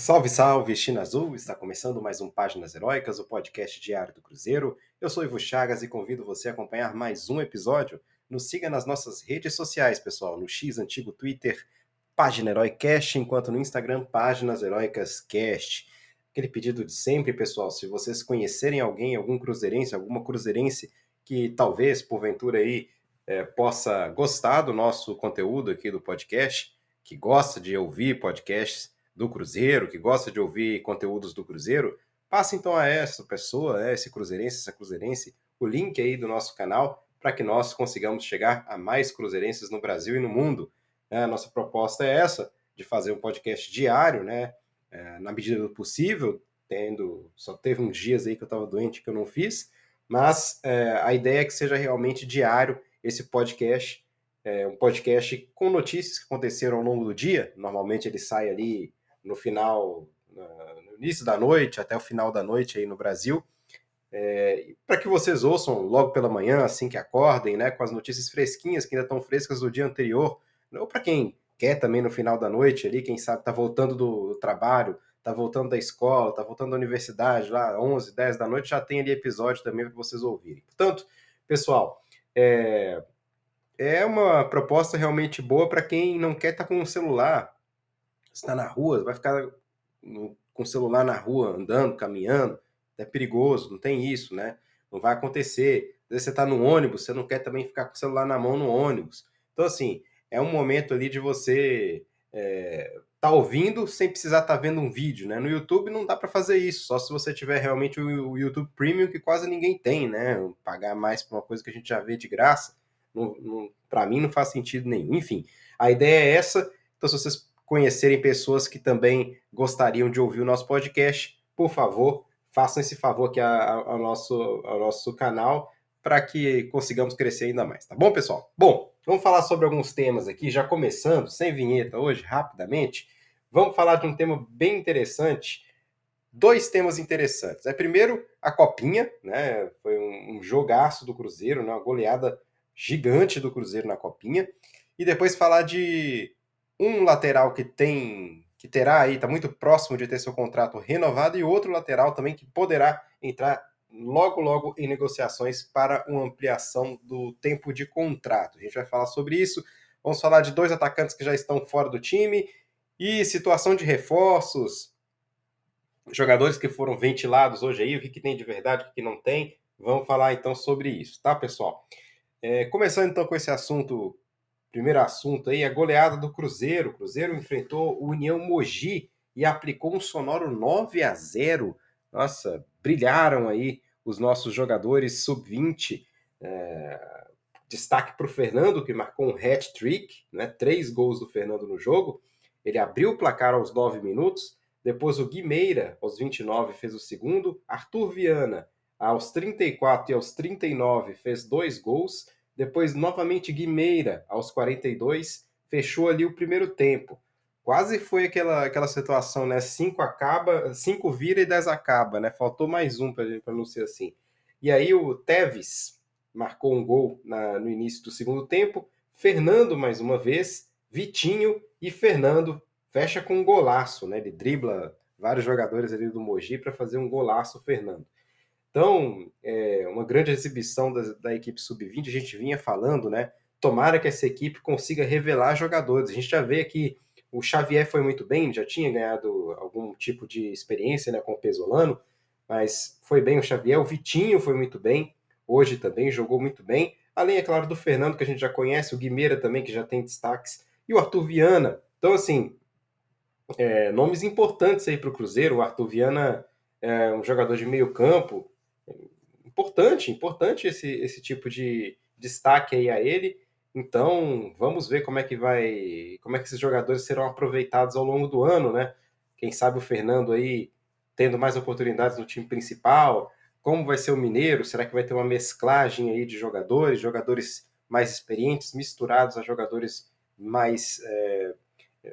Salve, salve, China Azul! Está começando mais um Páginas Heroicas, o podcast Diário do Cruzeiro. Eu sou Ivo Chagas e convido você a acompanhar mais um episódio. Nos siga nas nossas redes sociais, pessoal, no X, antigo Twitter, Página Herói Cast, enquanto no Instagram, Páginas Heroicas Cast. Aquele pedido de sempre, pessoal, se vocês conhecerem alguém, algum cruzeirense, alguma cruzeirense que talvez, porventura, aí, possa gostar do nosso conteúdo aqui do podcast, que gosta de ouvir podcasts do Cruzeiro, que gosta de ouvir conteúdos do Cruzeiro, passe então a essa pessoa, esse cruzeirense, essa cruzeirense, o link aí do nosso canal para que nós consigamos chegar a mais cruzeirenses no Brasil e no mundo. A nossa proposta é essa, de fazer um podcast diário, né? Na medida do possível, só teve uns dias aí que eu estava doente que eu não fiz, mas a ideia é que seja realmente diário esse podcast, um podcast com notícias que aconteceram ao longo do dia. Normalmente ele sai ali no final, no início da noite, até o final da noite aí no Brasil, para que vocês ouçam logo pela manhã, assim que acordem, né, com as notícias fresquinhas, que ainda estão frescas do dia anterior, ou para quem quer também no final da noite ali, quem sabe está voltando do trabalho, está voltando da escola, está voltando da universidade, lá 11, 10 da noite, já tem ali episódio também para vocês ouvirem. Portanto, pessoal, é uma proposta realmente boa para quem não quer estar com um celular, está na rua, vai ficar com o celular na rua, andando, caminhando, é perigoso, não tem isso, né? Não vai acontecer. Às vezes você está no ônibus, você não quer também ficar com o celular na mão no ônibus. Então, assim, é um momento ali de você tá ouvindo sem precisar estar vendo um vídeo, né? No YouTube não dá para fazer isso, só se você tiver realmente o YouTube Premium, que quase ninguém tem, né? Pagar mais por uma coisa que a gente já vê de graça, para mim não faz sentido nenhum. Enfim, a ideia é essa. Então, se vocês conhecerem pessoas que também gostariam de ouvir o nosso podcast, por favor, façam esse favor aqui ao nosso canal para que consigamos crescer ainda mais, tá bom, pessoal? Bom, vamos falar sobre alguns temas aqui, já começando, sem vinheta hoje, rapidamente. Vamos falar de um tema bem interessante, dois temas interessantes. Primeiro, a Copinha, né? Foi um jogaço do Cruzeiro, né? Uma goleada gigante do Cruzeiro na Copinha. E depois falar de um lateral que terá aí, está muito próximo de ter seu contrato renovado, e outro lateral também que poderá entrar logo, logo em negociações para uma ampliação do tempo de contrato. A gente vai falar sobre isso. Vamos falar de dois atacantes que já estão fora do time e situação de reforços, jogadores que foram ventilados hoje aí, o que tem de verdade, o que não tem. Vamos falar então sobre isso, tá, pessoal? Começando então com esse assunto. Primeiro assunto aí, a goleada do Cruzeiro. O Cruzeiro enfrentou o União Mogi e aplicou um sonoro 9-0. Nossa, brilharam aí os nossos jogadores sub-20. Destaque para o Fernando, que marcou um hat-trick, né? 3 gols do Fernando no jogo. Ele abriu o placar aos 9 minutos. Depois o Guimeira, aos 29, fez o segundo. Arthur Viana, aos 34 e aos 39, fez 2 gols. Depois, novamente, Guimeira, aos 42, fechou ali o primeiro tempo. Quase foi aquela situação, né? 5 acaba, 5 vira e 10 acaba, né? Faltou mais um para não ser assim. E aí o Tevez marcou um gol no início do segundo tempo. Fernando, mais uma vez, Vitinho e Fernando fecha com um golaço, né? Ele dribla vários jogadores ali do Mogi para fazer um golaço, Fernando. Então, uma grande exibição da equipe sub-20, a gente vinha falando, né? Tomara que essa equipe consiga revelar jogadores. A gente já vê que o Xavier foi muito bem, já tinha ganhado algum tipo de experiência, né, com o Pesolano, mas foi bem o Xavier, o Vitinho foi muito bem, hoje também jogou muito bem, além, é claro, do Fernando, que a gente já conhece, o Guimeira também, que já tem destaques, e o Arthur Viana. Então, assim, nomes importantes aí para o Cruzeiro. O Arthur Viana é um jogador de meio campo, importante esse tipo de destaque aí a ele. Então, vamos ver como é que esses jogadores serão aproveitados ao longo do ano, né? Quem sabe o Fernando aí tendo mais oportunidades no time principal, como vai ser o Mineiro, será que vai ter uma mesclagem aí de jogadores mais experientes misturados a jogadores mais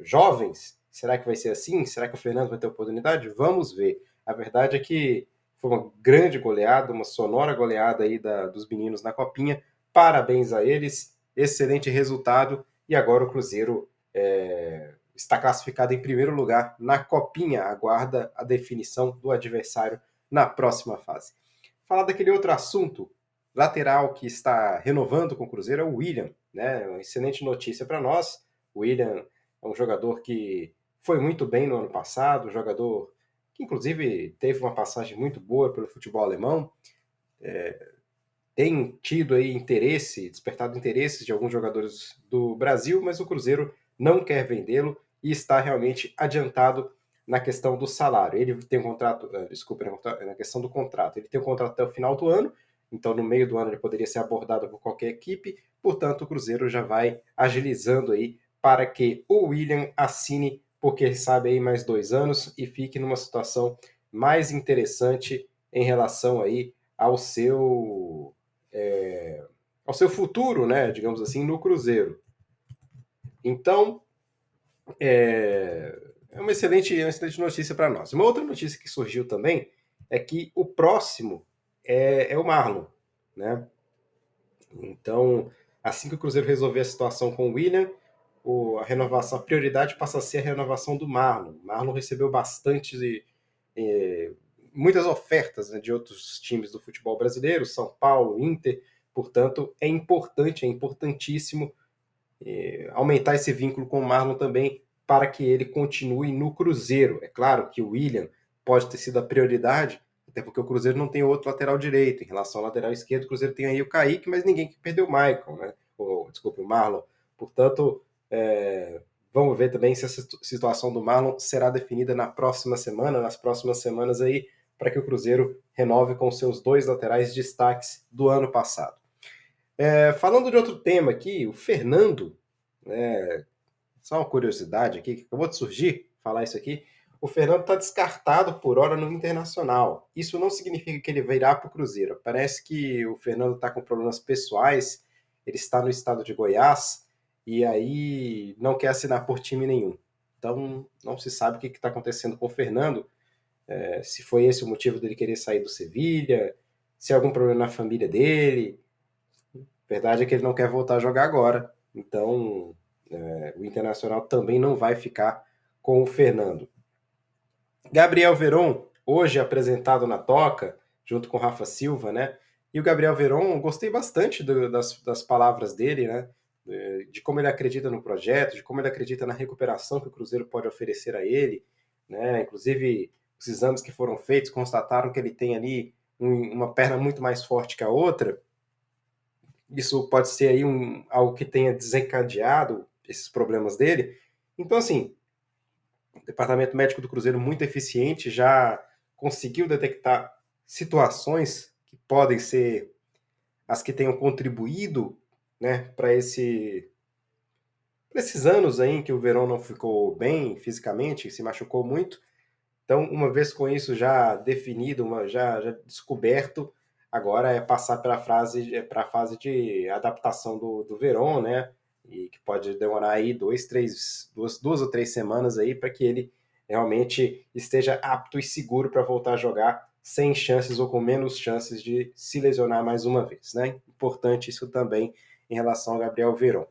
jovens? Será que vai ser assim? Será que o Fernando vai ter oportunidade? Vamos ver. A verdade é que foi uma grande goleada, uma sonora goleada aí dos meninos na Copinha. Parabéns a eles, excelente resultado. E agora o Cruzeiro está classificado em primeiro lugar na Copinha, aguarda a definição do adversário na próxima fase. Falar daquele outro assunto, lateral que está renovando com o Cruzeiro é o William, né? Uma excelente notícia para nós. O William é um jogador que foi muito bem no ano passado, um jogador que inclusive teve uma passagem muito boa pelo futebol alemão, tem tido aí interesse, despertado interesses de alguns jogadores do Brasil, mas o Cruzeiro não quer vendê-lo e está realmente adiantado na questão do salário. Ele tem um contrato, na questão do contrato, ele tem um contrato até o final do ano, então no meio do ano ele poderia ser abordado por qualquer equipe, portanto o Cruzeiro já vai agilizando aí para que o William assine, porque ele sabe aí mais 2 anos e fique numa situação mais interessante em relação aí ao seu futuro, né, digamos assim, no Cruzeiro. Então, é uma excelente notícia para nós. Uma outra notícia que surgiu também é que o próximo é o Marlon, né? Então, assim que o Cruzeiro resolver a situação com o William, a prioridade passa a ser a renovação do Marlon. O Marlon recebeu muitas ofertas, né, de outros times do futebol brasileiro, São Paulo, Inter, portanto, é importantíssimo aumentar esse vínculo com o Marlon também para que ele continue no Cruzeiro. É claro que o William pode ter sido a prioridade, até porque o Cruzeiro não tem outro lateral direito. Em relação ao lateral esquerdo, o Cruzeiro tem aí o Kaique, mas ninguém que perdeu o Maicon, né? O Marlon. Portanto, vamos ver também se essa situação do Marlon será definida nas próximas semanas aí, para que o Cruzeiro renove com seus 2 laterais destaques do ano passado. Falando de outro tema aqui, o Fernando, só uma curiosidade aqui, que acabou de surgir, falar isso aqui, o Fernando está descartado por hora no Internacional. Isso não significa que ele virá para o Cruzeiro. Parece que o Fernando está com problemas pessoais, ele está no estado de Goiás, e aí não quer assinar por time nenhum. Então não se sabe o que está acontecendo com o Fernando, se foi esse o motivo dele querer sair do Sevilha, se há algum problema na família dele. A verdade é que ele não quer voltar a jogar agora, então o Internacional também não vai ficar com o Fernando. Gabriel Veron, hoje apresentado na Toca, junto com Rafa Silva, né? E o Gabriel Veron, gostei bastante das palavras dele, né? De como ele acredita no projeto, de como ele acredita na recuperação que o Cruzeiro pode oferecer a ele, né? Inclusive, os exames que foram feitos constataram que ele tem ali uma perna muito mais forte que a outra. Isso pode ser aí algo que tenha desencadeado esses problemas dele. Então, assim, o Departamento Médico do Cruzeiro, muito eficiente, já conseguiu detectar situações que podem ser as que tenham contribuído, né, para esses anos aí em que o Verão não ficou bem fisicamente, se machucou muito. Então, uma vez com isso já definido, já descoberto, agora é passar para a fase de adaptação do Verão, né, e que pode demorar aí 2 ou 3 semanas aí para que ele realmente esteja apto e seguro para voltar a jogar sem chances ou com menos chances de se lesionar mais uma vez, né? Importante isso também em relação ao Gabriel Veron.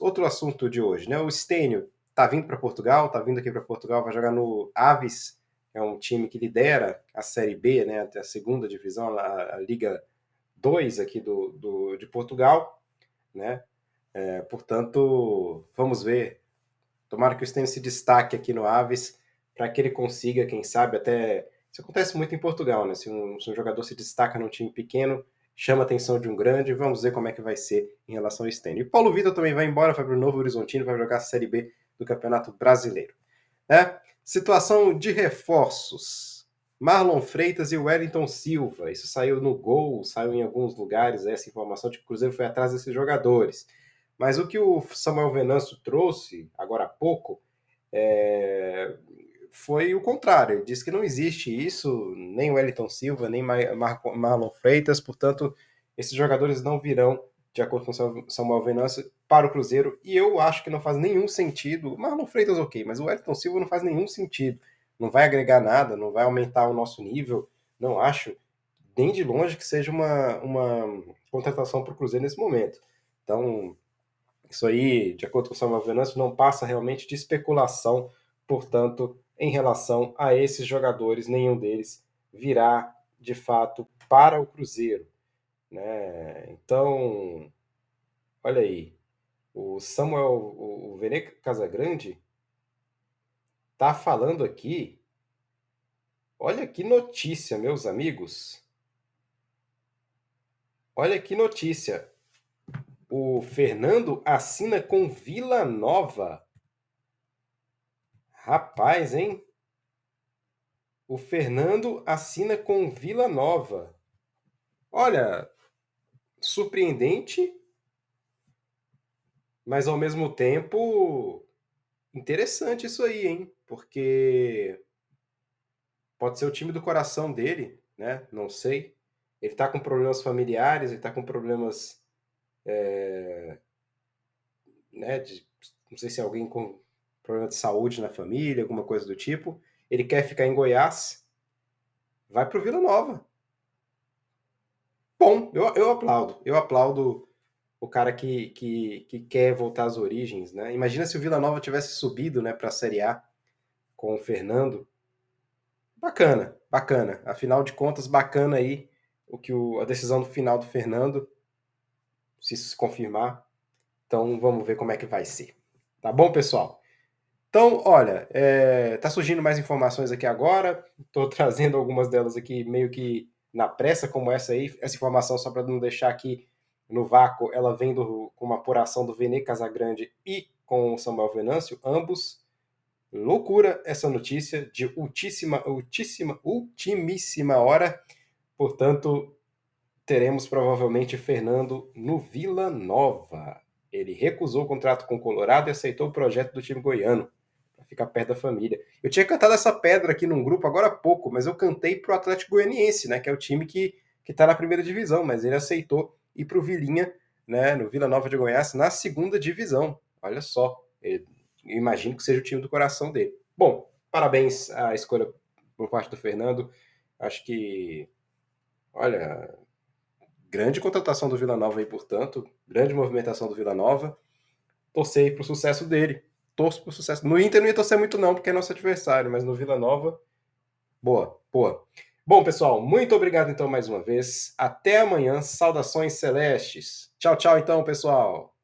Outro assunto de hoje, né? O Stênio está vindo para Portugal, vai jogar no Aves, é um time que lidera a Série B, né? Até a segunda divisão, a Liga 2 aqui de Portugal, né? Portanto, vamos ver. Tomara que o Stênio se destaque aqui no Aves, para que ele consiga, quem sabe, até... Isso acontece muito em Portugal, né? Se um jogador se destaca num time pequeno, chama a atenção de um grande, vamos ver como é que vai ser em relação ao Stênio. E Paulo Vitor também vai embora, vai para o Novo Horizontino, vai jogar a Série B do Campeonato Brasileiro, né? Situação de reforços. Marlon Freitas e Wellington Silva. Isso saiu no Gol, saiu em alguns lugares, essa informação de que o Cruzeiro foi atrás desses jogadores. Mas o que o Samuel Venâncio trouxe, agora há pouco, foi o contrário. Ele disse que não existe isso, nem o Wellington Silva, nem Marlon Freitas, portanto, esses jogadores não virão, de acordo com o Samuel Venâncio, para o Cruzeiro, e eu acho que não faz nenhum sentido. Marlon Freitas, ok, mas o Wellington Silva não faz nenhum sentido, não vai agregar nada, não vai aumentar o nosso nível, não acho, nem de longe, que seja uma contratação para o Cruzeiro nesse momento. Então, Isso aí, de acordo com o Samuel Venâncio, não passa realmente de especulação, portanto, em relação a esses jogadores, nenhum deles virá, de fato, para o Cruzeiro, né? Então, olha aí, o Samuel, o Venê Casagrande tá falando aqui, olha que notícia, meus amigos, olha que notícia. O Fernando assina com Vila Nova. Rapaz, hein? O Fernando assina com Vila Nova. Olha, surpreendente, mas ao mesmo tempo interessante isso aí, hein? Porque pode ser o time do coração dele, né? Não sei. Ele tá com problemas familiares, ele tá com problemas... né, não sei se é alguém com problema de saúde na família, alguma coisa do tipo. Ele quer ficar em Goiás, vai pro Vila Nova. Bom, eu aplaudo o cara que quer voltar às origens, né? Imagina se o Vila Nova tivesse subido, né, para a Série A com o Fernando. Bacana, afinal de contas, bacana aí a decisão do final do Fernando, se isso se confirmar. Então, vamos ver como é que vai ser. Tá bom, pessoal? Então, olha, tá surgindo mais informações aqui agora. Tô trazendo algumas delas aqui meio que na pressa, como essa aí. Essa informação, só para não deixar aqui no vácuo, ela vem com uma apuração do Venê Casagrande e com o Samuel Venâncio, ambos. Loucura essa notícia de ultimíssima hora. Portanto... teremos provavelmente Fernando no Vila Nova. Ele recusou o contrato com o Colorado e aceitou o projeto do time goiano, para ficar perto da família. Eu tinha cantado essa pedra aqui num grupo agora há pouco, mas eu cantei para o Atlético Goianiense, né, que é o time que está na primeira divisão, mas ele aceitou ir para o Vilinha, né, no Vila Nova de Goiás, na segunda divisão. Olha só, eu imagino que seja o time do coração dele. Bom, parabéns à escolha por parte do Fernando. Acho que, olha... grande contratação do Vila Nova aí, portanto. Grande movimentação do Vila Nova. Torcer aí pro sucesso dele. Torço pro sucesso. No Inter não ia torcer muito não, porque é nosso adversário. Mas no Vila Nova, boa. Bom, pessoal, muito obrigado então mais uma vez. Até amanhã. Saudações celestes. Tchau, então, pessoal.